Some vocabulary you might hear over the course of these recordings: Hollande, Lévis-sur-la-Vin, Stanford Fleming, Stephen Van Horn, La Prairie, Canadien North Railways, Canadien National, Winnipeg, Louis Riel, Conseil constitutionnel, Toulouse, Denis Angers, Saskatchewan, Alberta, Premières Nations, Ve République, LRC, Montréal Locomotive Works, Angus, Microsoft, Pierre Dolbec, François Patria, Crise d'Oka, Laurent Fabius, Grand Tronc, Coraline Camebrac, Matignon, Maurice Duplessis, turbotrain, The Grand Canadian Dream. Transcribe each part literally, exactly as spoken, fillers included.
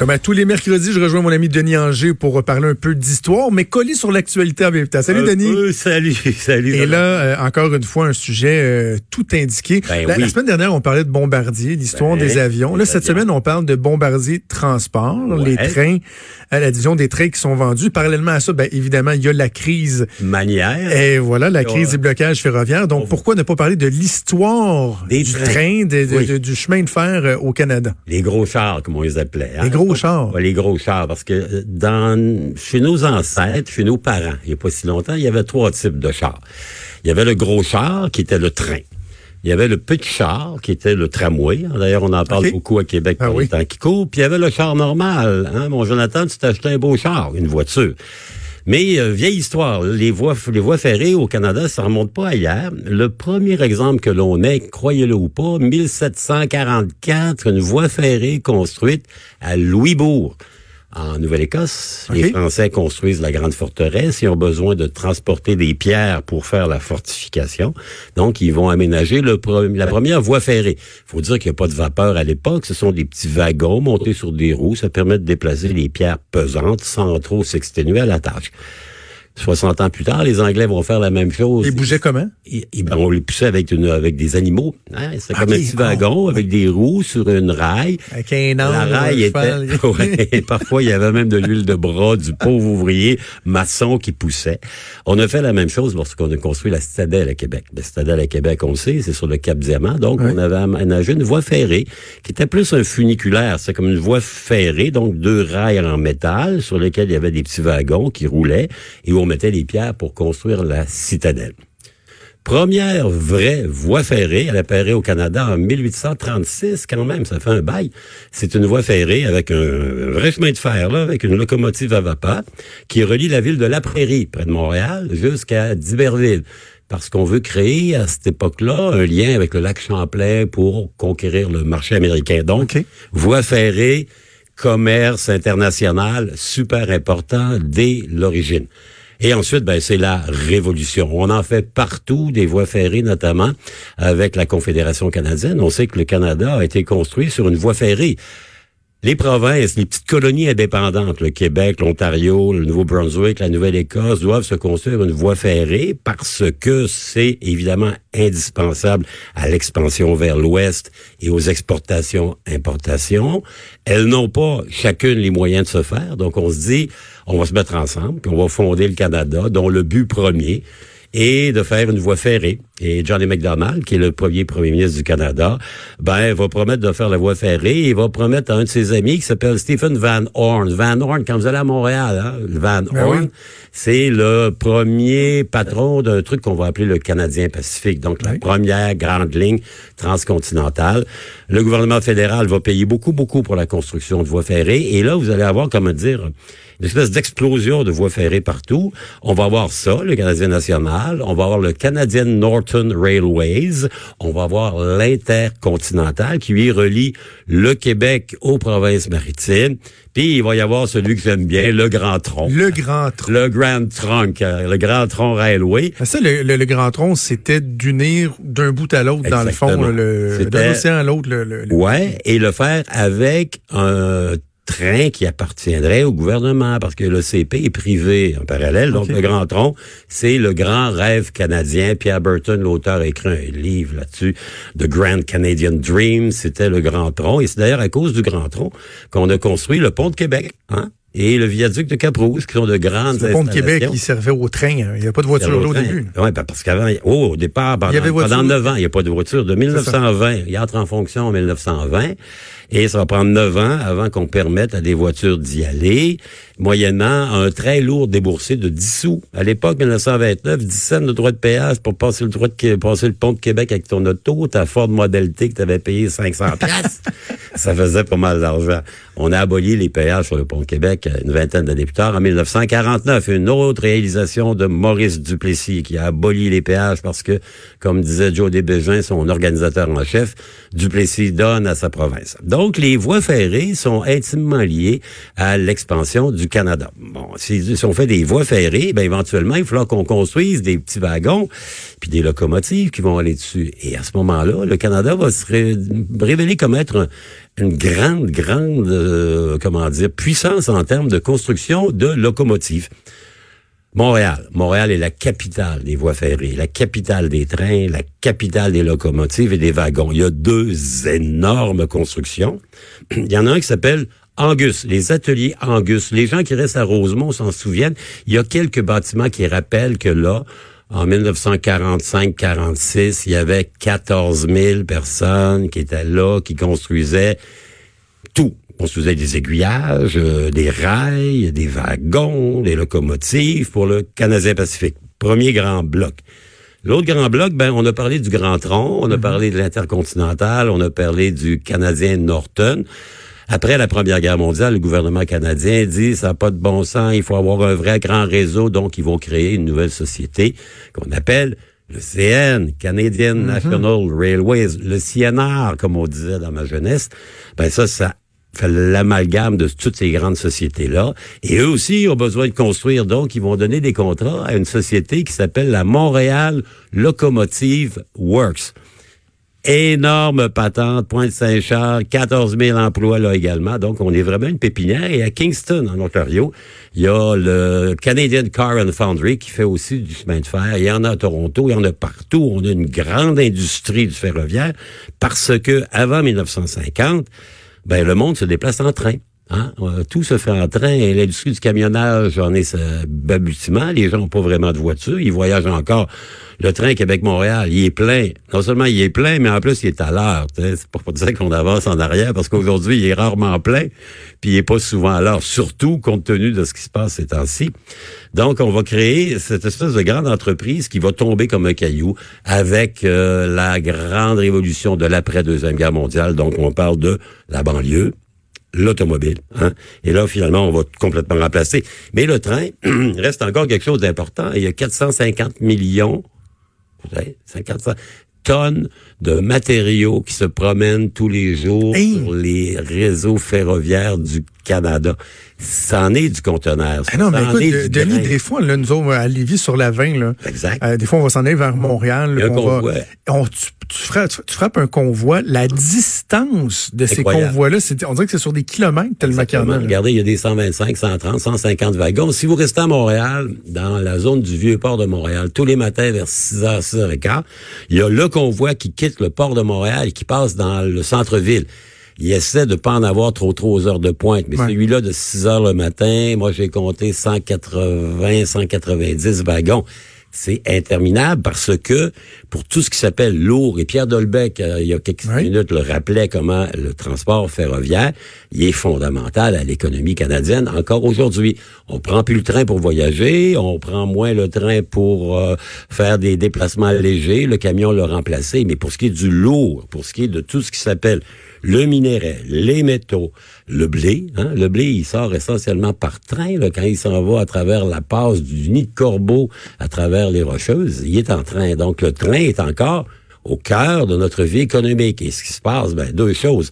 Comme à tous les mercredis, je rejoins mon ami Denis Angers pour parler un peu d'histoire, mais collé sur l'actualité en même temps. Salut, euh, Denis. Euh, salut, salut. Et là, euh, encore une fois, un sujet euh, tout indiqué. Ben, la, oui. la semaine dernière, on parlait de Bombardier, l'histoire ben, des avions. Là, cette avions. semaine, on parle de Bombardier Transport, ouais. les trains, à la division des trains qui sont vendus. Parallèlement à ça, ben, évidemment, il y a la crise. Manière. Et voilà, la crise ouais. des blocages ferroviaires. Donc, oh, pourquoi ne pas parler de l'histoire des du trains. train, de, de, oui. de, du chemin de fer euh, au Canada? Les gros chars, comme on les appelait. Hein? Les gros chars. Ouais, les gros chars, parce que dans chez nos ancêtres, chez nos parents, il n'y a pas si longtemps, il y avait trois types de chars. Il y avait le gros char, qui était le train. Il y avait le petit char, qui était le tramway. D'ailleurs, on en parle okay. beaucoup à Québec ah, pour oui. les temps qui courent. Puis il y avait le char normal. Hein? Mon Jonathan, tu t'achetais un beau char, une voiture. Mais euh, vieille histoire, les voies les voies ferrées au Canada, ça remonte pas à hier. Le premier exemple que l'on ait, croyez-le ou pas, dix-sept cent quarante-quatre, une voie ferrée construite à Louisbourg, en Nouvelle-Écosse. Okay. Les Français construisent la grande forteresse. Ils ont besoin de transporter des pierres pour faire la fortification. Donc, ils vont aménager le pre- la première voie ferrée. Faut dire qu'il n'y a pas de vapeur à l'époque. Ce sont des petits wagons montés sur des roues. Ça permet de déplacer les pierres pesantes sans trop s'exténuer à la tâche. soixante ans plus tard, les Anglais vont faire la même chose. Ils bougeaient comment? Ils, ils, ben, on les poussait avec, une, avec des animaux. Hein? C'est okay, comme un petit con. wagon avec des roues sur une rail. Avec un ange, la rail était... ouais, parfois, il y avait même de l'huile de bras du pauvre ouvrier maçon qui poussait. On a fait la même chose lorsqu'on a construit la citadelle à Québec. La citadelle à Québec, on le sait, c'est sur le Cap Diamant. Donc, ouais. on avait aménagé une voie ferrée qui était plus un funiculaire. C'est comme une voie ferrée, donc deux rails en métal sur lesquels il y avait des petits wagons qui roulaient et on mettait les pierres pour construire la citadelle. Première vraie voie ferrée, elle apparaît au Canada en mille huit cent trente-six, quand même, ça fait un bail. C'est une voie ferrée avec un vrai chemin de fer, là, avec une locomotive à vapeur, qui relie la ville de La Prairie, près de Montréal, jusqu'à Diberville. Parce qu'on veut créer, à cette époque-là, un lien avec le lac Champlain pour conquérir le marché américain. Donc, okay. voie ferrée, commerce international, super important dès l'origine. Et ensuite, ben c'est la révolution. On en fait partout, des voies ferrées notamment, avec la Confédération canadienne. On sait que le Canada a été construit sur une voie ferrée. Les provinces, les petites colonies indépendantes, le Québec, l'Ontario, le Nouveau-Brunswick, la Nouvelle-Écosse, doivent se construire une voie ferrée parce que c'est évidemment indispensable à l'expansion vers l'Ouest et aux exportations-importations. Elles n'ont pas chacune les moyens de se faire, donc on se dit, on va se mettre ensemble, puis on va fonder le Canada, dont le but premier et de faire une voie ferrée. Et John A. Macdonald, qui est le premier premier ministre du Canada, ben va promettre de faire la voie ferrée et va promettre à un de ses amis qui s'appelle Stephen Van Horn. Van Horn, quand vous allez à Montréal, hein, Van ben Horn, oui. c'est le premier patron d'un truc qu'on va appeler le Canadien Pacifique, donc oui. la première grande ligne transcontinentale. Le gouvernement fédéral va payer beaucoup, beaucoup pour la construction de voies ferrées. Et là, vous allez avoir, comment dire, une espèce d'explosion de voies ferrées partout. On va avoir ça, le Canadien National. On va avoir le Canadien North Railways. On va avoir l'intercontinental qui, lui, relie le Québec aux provinces maritimes. Puis, il va y avoir celui que j'aime bien, le Grand Tronc. Le Grand Tronc. Le Grand Tronc, le Grand Tronc Railway. Ça, le, le, le Grand Tronc, c'était d'unir d'un bout à l'autre, dans le fond, le, d'un océan à l'autre. Le, le, le... Ouais, et le faire avec un train qui appartiendrait au gouvernement, parce que le C P est privé en parallèle. Donc, okay. le Grand Tronc, c'est le grand rêve canadien. Pierre Burton, l'auteur, a écrit un livre là-dessus, The Grand Canadian Dream. C'était le Grand Tronc. Et c'est d'ailleurs à cause du Grand Tronc qu'on a construit le pont de Québec, hein? Et le viaduc de Cap Rouge, qui sont de grandes installations. Le pont de Québec, il servait au train. Hein. Il n'y avait pas de voiture là au début. Oui, ben parce qu'avant, oh, au départ, pendant, il y avait pendant neuf ans, il n'y a pas de voiture. De mille neuf cent vingt, il entre en fonction en mille neuf cent vingt. Et ça va prendre neuf ans avant qu'on permette à des voitures d'y aller, moyennant un très lourd déboursé de dix sous. À l'époque, mille neuf cent vingt-neuf, dix cents de droits de péage pour passer le, droit de, passer le pont de Québec avec ton auto, ta Ford Model T que tu avais payé cinq cents piastres. Ça faisait pas mal d'argent. On a aboli les péages sur le pont de Québec une vingtaine d'années plus tard, en mille neuf cent quarante-neuf. Une autre réalisation de Maurice Duplessis qui a aboli les péages parce que, comme disait Joe Desbégin, son organisateur en chef, Duplessis donne à sa province. Donc, les voies ferrées sont intimement liées à l'expansion du Canada. Bon, si, si on fait des voies ferrées, ben éventuellement, il va falloir qu'on construise des petits wagons puis des locomotives qui vont aller dessus. Et à ce moment-là, le Canada va se ré- révéler comme être un une grande, grande, euh, comment dire, puissance en termes de construction de locomotives. Montréal. Montréal est la capitale des voies ferrées, la capitale des trains, la capitale des locomotives et des wagons. Il y a deux énormes constructions. Il y en a un qui s'appelle Angus, les ateliers Angus. Les gens qui restent à Rosemont s'en souviennent. Il y a quelques bâtiments qui rappellent que là, en dix-neuf quarante-cinq quarante-six, il y avait quatorze mille personnes qui étaient là, qui construisaient tout. On se faisait des aiguillages, euh, des rails, des wagons, des locomotives pour le Canadien Pacifique. Premier grand bloc. L'autre grand bloc, ben, on a parlé du Grand Tronc, on a parlé de l'Intercontinental, on a parlé du Canadien Norton. Après la Première Guerre mondiale, le gouvernement canadien dit « ça n'a pas de bon sens, il faut avoir un vrai grand réseau », donc ils vont créer une nouvelle société qu'on appelle le C N, Canadian National mm-hmm. Railways, le C N R, comme on disait dans ma jeunesse. Ben ça, ça fait l'amalgame de toutes ces grandes sociétés-là. Et eux aussi ont besoin de construire, donc ils vont donner des contrats à une société qui s'appelle la Montréal Locomotive Works. Énorme patente, Pointe-Saint-Charles, quatorze mille emplois là également. Donc, on est vraiment une pépinière. Et à Kingston, en Ontario, il y a le Canadian Car and Foundry qui fait aussi du chemin de fer. Il y en a à Toronto, il y en a partout. On a une grande industrie du ferroviaire parce que avant dix-neuf cinquante, ben le monde se déplace en train. Hein? Tout se fait en train. Et l'industrie du camionnage en est ce balbutiement. Les gens n'ont pas vraiment de voiture. Ils voyagent encore. Le train Québec-Montréal, il est plein. Non seulement il est plein, mais en plus, il est à l'heure. T'sais. C'est pas pour dire qu'on avance en arrière, parce qu'aujourd'hui, il est rarement plein, puis il est pas souvent à l'heure, surtout compte tenu de ce qui se passe ces temps-ci. Donc, on va créer cette espèce de grande entreprise qui va tomber comme un caillou avec euh, la grande révolution de l'après-deuxième guerre mondiale. Donc, on parle de la banlieue, l'automobile. Hein? Et là, finalement, on va complètement remplacer. Mais le train reste encore quelque chose d'important. Il y a quatre cent cinquante millions... cinquante tonnes de matériaux qui se promènent tous les jours hey. sur les réseaux ferroviaires du Canada. Ça en est du conteneur. Ah non, mais écoute, est du Denis, train. Des fois, là, nous autres, à Lévis-sur-la-Vin, là, exact. Euh, des fois, on va s'en aller vers Montréal. Là, on va, on, tu, tu, frappes, tu frappes un convoi. La distance de Incroyable. Ces convois-là, c'est, on dirait que c'est sur des kilomètres tellement qu'il y en a. Regardez, il y a des cent vingt-cinq, cent trente, cent cinquante wagons. Si vous restez à Montréal, dans la zone du Vieux-Port de Montréal, tous les matins vers six heures, six heures quinze, il y a le convoi qui quitte le port de Montréal et qui passe dans le centre-ville. Il essaie de pas en avoir trop trop aux heures de pointe. Mais ouais. Celui-là de six heures le matin, moi j'ai compté cent quatre-vingts, cent quatre-vingt-dix wagons. C'est interminable parce que pour tout ce qui s'appelle lourd, et Pierre Dolbec, euh, il y a quelques ouais. minutes, le rappelait comment le transport ferroviaire, il est fondamental à l'économie canadienne encore aujourd'hui. On prend plus le train pour voyager, on prend moins le train pour euh, faire des déplacements légers, le camion l'a remplacé, mais pour ce qui est du lourd, pour ce qui est de tout ce qui s'appelle le minerai, les métaux, le blé, hein, le blé, il sort essentiellement par train, là, quand il s'en va à travers la passe du nid de corbeau, à travers les Rocheuses, il est en train. Donc, le train est encore au cœur de notre vie économique. Et ce qui se passe, ben, deux choses.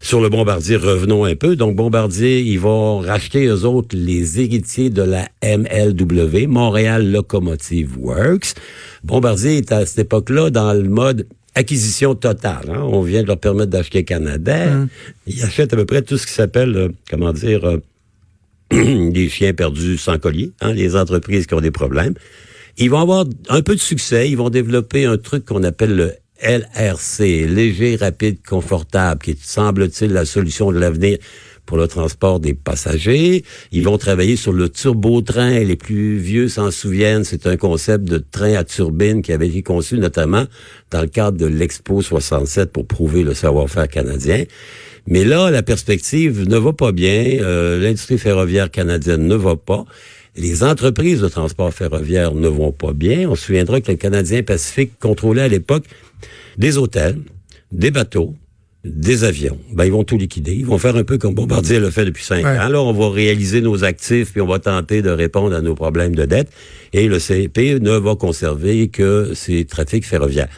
Sur le Bombardier, revenons un peu. Donc, Bombardier, ils vont racheter, eux autres, les héritiers de la M L W, Montréal Locomotive Works. Bombardier est à cette époque-là dans le mode acquisition totale. Hein? On vient de leur permettre d'acheter Canadair. Mmh. Ils achètent à peu près tout ce qui s'appelle, euh, comment dire, euh, des chiens perdus sans collier, hein? Les entreprises qui ont des problèmes. Ils vont avoir un peu de succès. Ils vont développer un truc qu'on appelle le L R C, léger, rapide, confortable, qui est, semble-t-il, la solution de l'avenir pour le transport des passagers. Ils vont travailler sur le turbotrain. Les plus vieux s'en souviennent. C'est un concept de train à turbine qui avait été conçu notamment dans le cadre de l'Expo soixante-sept pour prouver le savoir-faire canadien. Mais là, la perspective ne va pas bien. Euh, l'industrie ferroviaire canadienne ne va pas. Les entreprises de transport ferroviaire ne vont pas bien. On se souviendra que le Canadien Pacifique contrôlait à l'époque des hôtels, des bateaux, des avions. Ben, ils vont tout liquider. Ils vont faire un peu comme Bombardier le fait depuis cinq ouais. ans. Là, on va réaliser nos actifs puis on va tenter de répondre à nos problèmes de dette. Et le C P ne va conserver que ses trafics ferroviaires.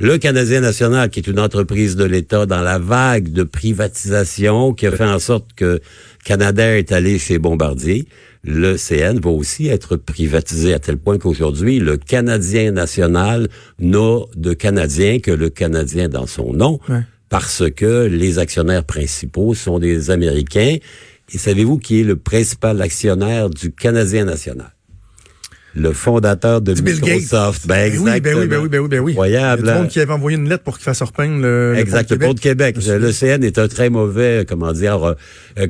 Le Canadien National, qui est une entreprise de l'État dans la vague de privatisation qui a fait en sorte que Canadair est allé chez Bombardier, le C N va aussi être privatisé à tel point qu'aujourd'hui, le Canadien National n'a de Canadien que le Canadien dans son nom. Ouais. parce que les actionnaires principaux sont des Américains. Et savez-vous qui est le principal actionnaire du Canadien National? Le fondateur de Microsoft. Ben, exactement. Ben oui, ben oui, ben oui, ben oui. Incroyable. Il y a tout le monde qui avait envoyé une lettre pour qu'il fasse repeindre le, exact, le pont de Québec. Le pont de Québec. L'O C N est un très mauvais, comment dire,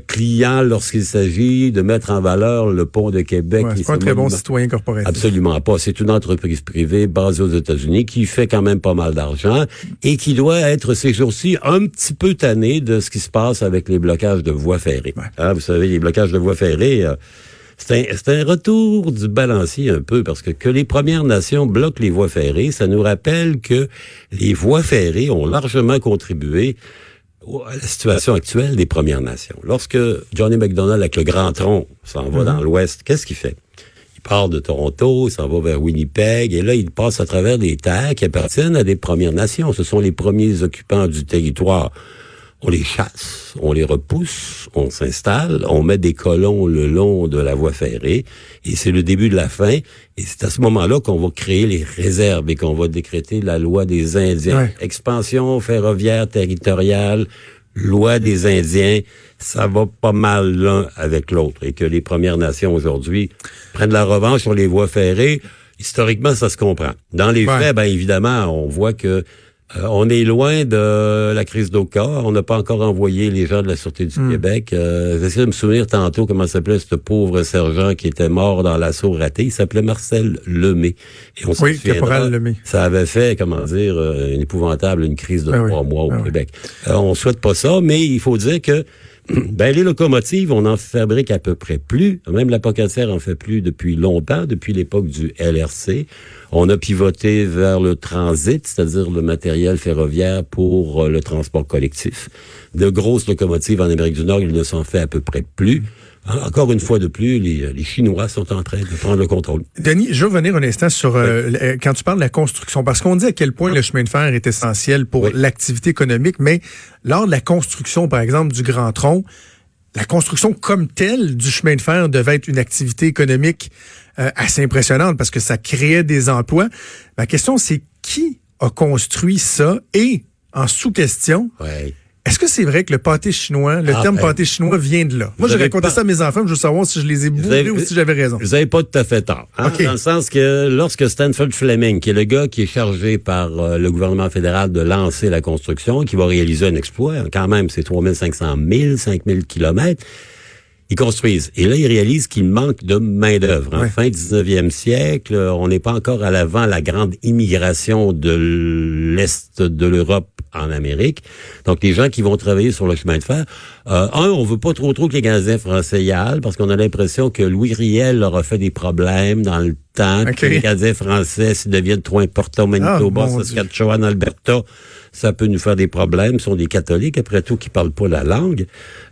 client lorsqu'il s'agit de mettre en valeur le pont de Québec. Ouais, c'est pas un très bon citoyen corporatif. Absolument pas. C'est une entreprise privée basée aux États-Unis qui fait quand même pas mal d'argent et qui doit être ces jours-ci un petit peu tannée de ce qui se passe avec les blocages de voies ferrées. Ouais. Hein, vous savez, les blocages de voies ferrées... Euh, C'est un, c'est un retour du balancier un peu, parce que que les Premières Nations bloquent les voies ferrées, ça nous rappelle que les voies ferrées ont largement contribué à la situation actuelle des Premières Nations. Lorsque John A. Macdonald, avec le Grand Tronc, s'en va mm-hmm. dans l'Ouest, qu'est-ce qu'il fait? Il part de Toronto, il s'en va vers Winnipeg, et là, il passe à travers des terres qui appartiennent à des Premières Nations. Ce sont les premiers occupants du territoire. On les chasse, on les repousse, on s'installe, on met des colons le long de la voie ferrée, et c'est le début de la fin, et c'est à ce moment-là qu'on va créer les réserves et qu'on va décréter la loi des Indiens. Ouais. Expansion ferroviaire territoriale, loi des Indiens, ça va pas mal l'un avec l'autre, et que les Premières Nations aujourd'hui prennent la revanche sur les voies ferrées, historiquement, ça se comprend. Dans les faits, ouais. ben évidemment, on voit que Euh, on est loin de la crise d'Oka. On n'a pas encore envoyé les gens de la Sûreté du mmh. Québec. Euh, j'essaie de me souvenir tantôt comment s'appelait ce pauvre sergent qui était mort dans l'assaut raté. Il s'appelait Marcel Lemay. Et on oui, caporal Lemay. Ça avait fait, comment dire, euh, une épouvantable, une crise de ben trois oui, mois au ben Québec. Oui. Euh, on souhaite pas ça, mais il faut dire que ben les locomotives, on en fabrique à peu près plus. Même la Pocatière en fait plus depuis longtemps, depuis l'époque du L R C. On a pivoté vers le transit, c'est-à-dire le matériel ferroviaire pour euh, le transport collectif. De grosses locomotives en Amérique du Nord, il ne s'en fait à peu près plus. Encore une fois de plus, les, les Chinois sont en train de prendre le contrôle. Denis, je veux revenir un instant sur euh, oui. quand tu parles de la construction, parce qu'on dit à quel point le chemin de fer est essentiel pour oui. l'activité économique, mais lors de la construction, par exemple, du Grand Tronc, la construction comme telle du chemin de fer devait être une activité économique euh, assez impressionnante parce que ça créait des emplois. Ma question, c'est qui a construit ça? Et en sous-question... Oui. Est-ce que c'est vrai que le pâté chinois, le ah, terme ben, pâté chinois vient de là? Moi, j'ai raconté pas... ça à mes enfants, je veux savoir si je les ai bourrés avez... ou si j'avais raison. Vous n'avez pas tout à fait tort. Hein? Okay. Dans le sens que lorsque Stanford Fleming, qui est le gars qui est chargé par euh, le gouvernement fédéral de lancer la construction, qui va réaliser un exploit, quand même, c'est trois mille cinq cents milles, cinq mille kilomètres, ils construisent. Et là, ils réalisent qu'il manque de main-d'œuvre. Hein? Ouais. Fin dix-neuvième siècle, on n'est pas encore à l'avant la grande immigration de l'Est de l'Europe en Amérique. Donc, les gens qui vont travailler sur le chemin de fer. Euh, un, on veut pas trop trop que les Canadiens français y aillent, parce qu'on a l'impression que Louis Riel leur a fait des problèmes dans le temps. Okay. Que les Canadiens français, s'ils deviennent trop importants au Manitoba, ah, Saskatchewan, Alberta, ça peut nous faire des problèmes. Ce sont des catholiques, après tout, qui parlent pas la langue.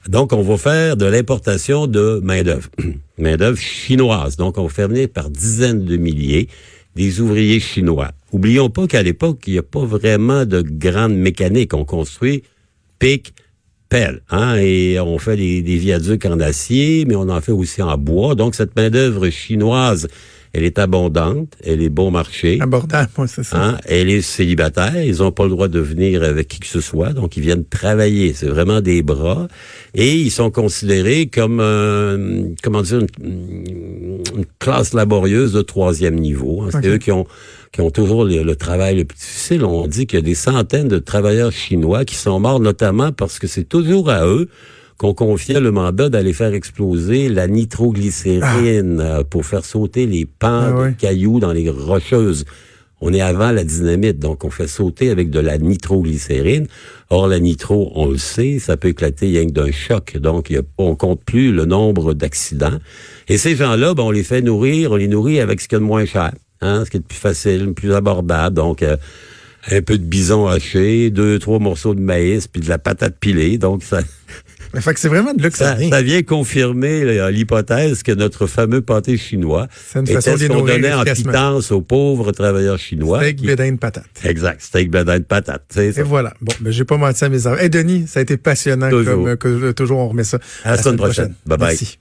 Donc, on va faire de l'importation de main-d'œuvre. Main-d'œuvre chinoise. Donc, on va faire venir par dizaines de milliers des ouvriers chinois. Oublions pas qu'à l'époque, il n'y a pas vraiment de grande mécanique. On construit pic, pelle, hein, et on fait des, des viaducs en acier, mais on en fait aussi en bois. Donc, cette main-d'œuvre chinoise, elle est abondante, elle est bon marché. Abordable, oui, c'est ça. Hein, elle est célibataire, ils n'ont pas le droit de venir avec qui que ce soit, donc ils viennent travailler. C'est vraiment des bras. Et ils sont considérés comme, euh, comment dire, une, une classe laborieuse de troisième niveau. Hein. C'est okay. eux qui ont, qui ont toujours le, le travail le plus difficile. On dit qu'il y a des centaines de travailleurs chinois qui sont morts, notamment parce que c'est toujours à eux qu'on confiait le mandat d'aller faire exploser la nitroglycérine ah. pour faire sauter les pans ah ouais. de cailloux dans les rocheuses. On est avant la dynamite, donc on fait sauter avec de la nitroglycérine. Or, la nitro, on le sait, ça peut éclater rien que d'un choc. Donc, y a, on compte plus le nombre d'accidents. Et ces gens-là, ben, on les fait nourrir, on les nourrit avec ce qu'il y a de moins cher, hein, ce qui est de plus facile, plus abordable. Donc... Euh, un peu de bison haché, deux, trois morceaux de maïs, puis de la patate pilée, donc ça... Mais fait que c'est vraiment de là que ça, ça vient. Ça vient confirmer l'hypothèse que notre fameux pâté chinois était ce qu'on donnait en pitance aux pauvres travailleurs chinois. Steak, qui... bédin de patate. Exact, steak, bédin de patate. Et ça. Voilà. Bon, ben, j'ai pas menti à mes enfants. Hey, Denis, ça a été passionnant. Toujours. Comme, que, toujours, on remet ça. À la semaine prochaine. prochaine. Bye bye. Merci.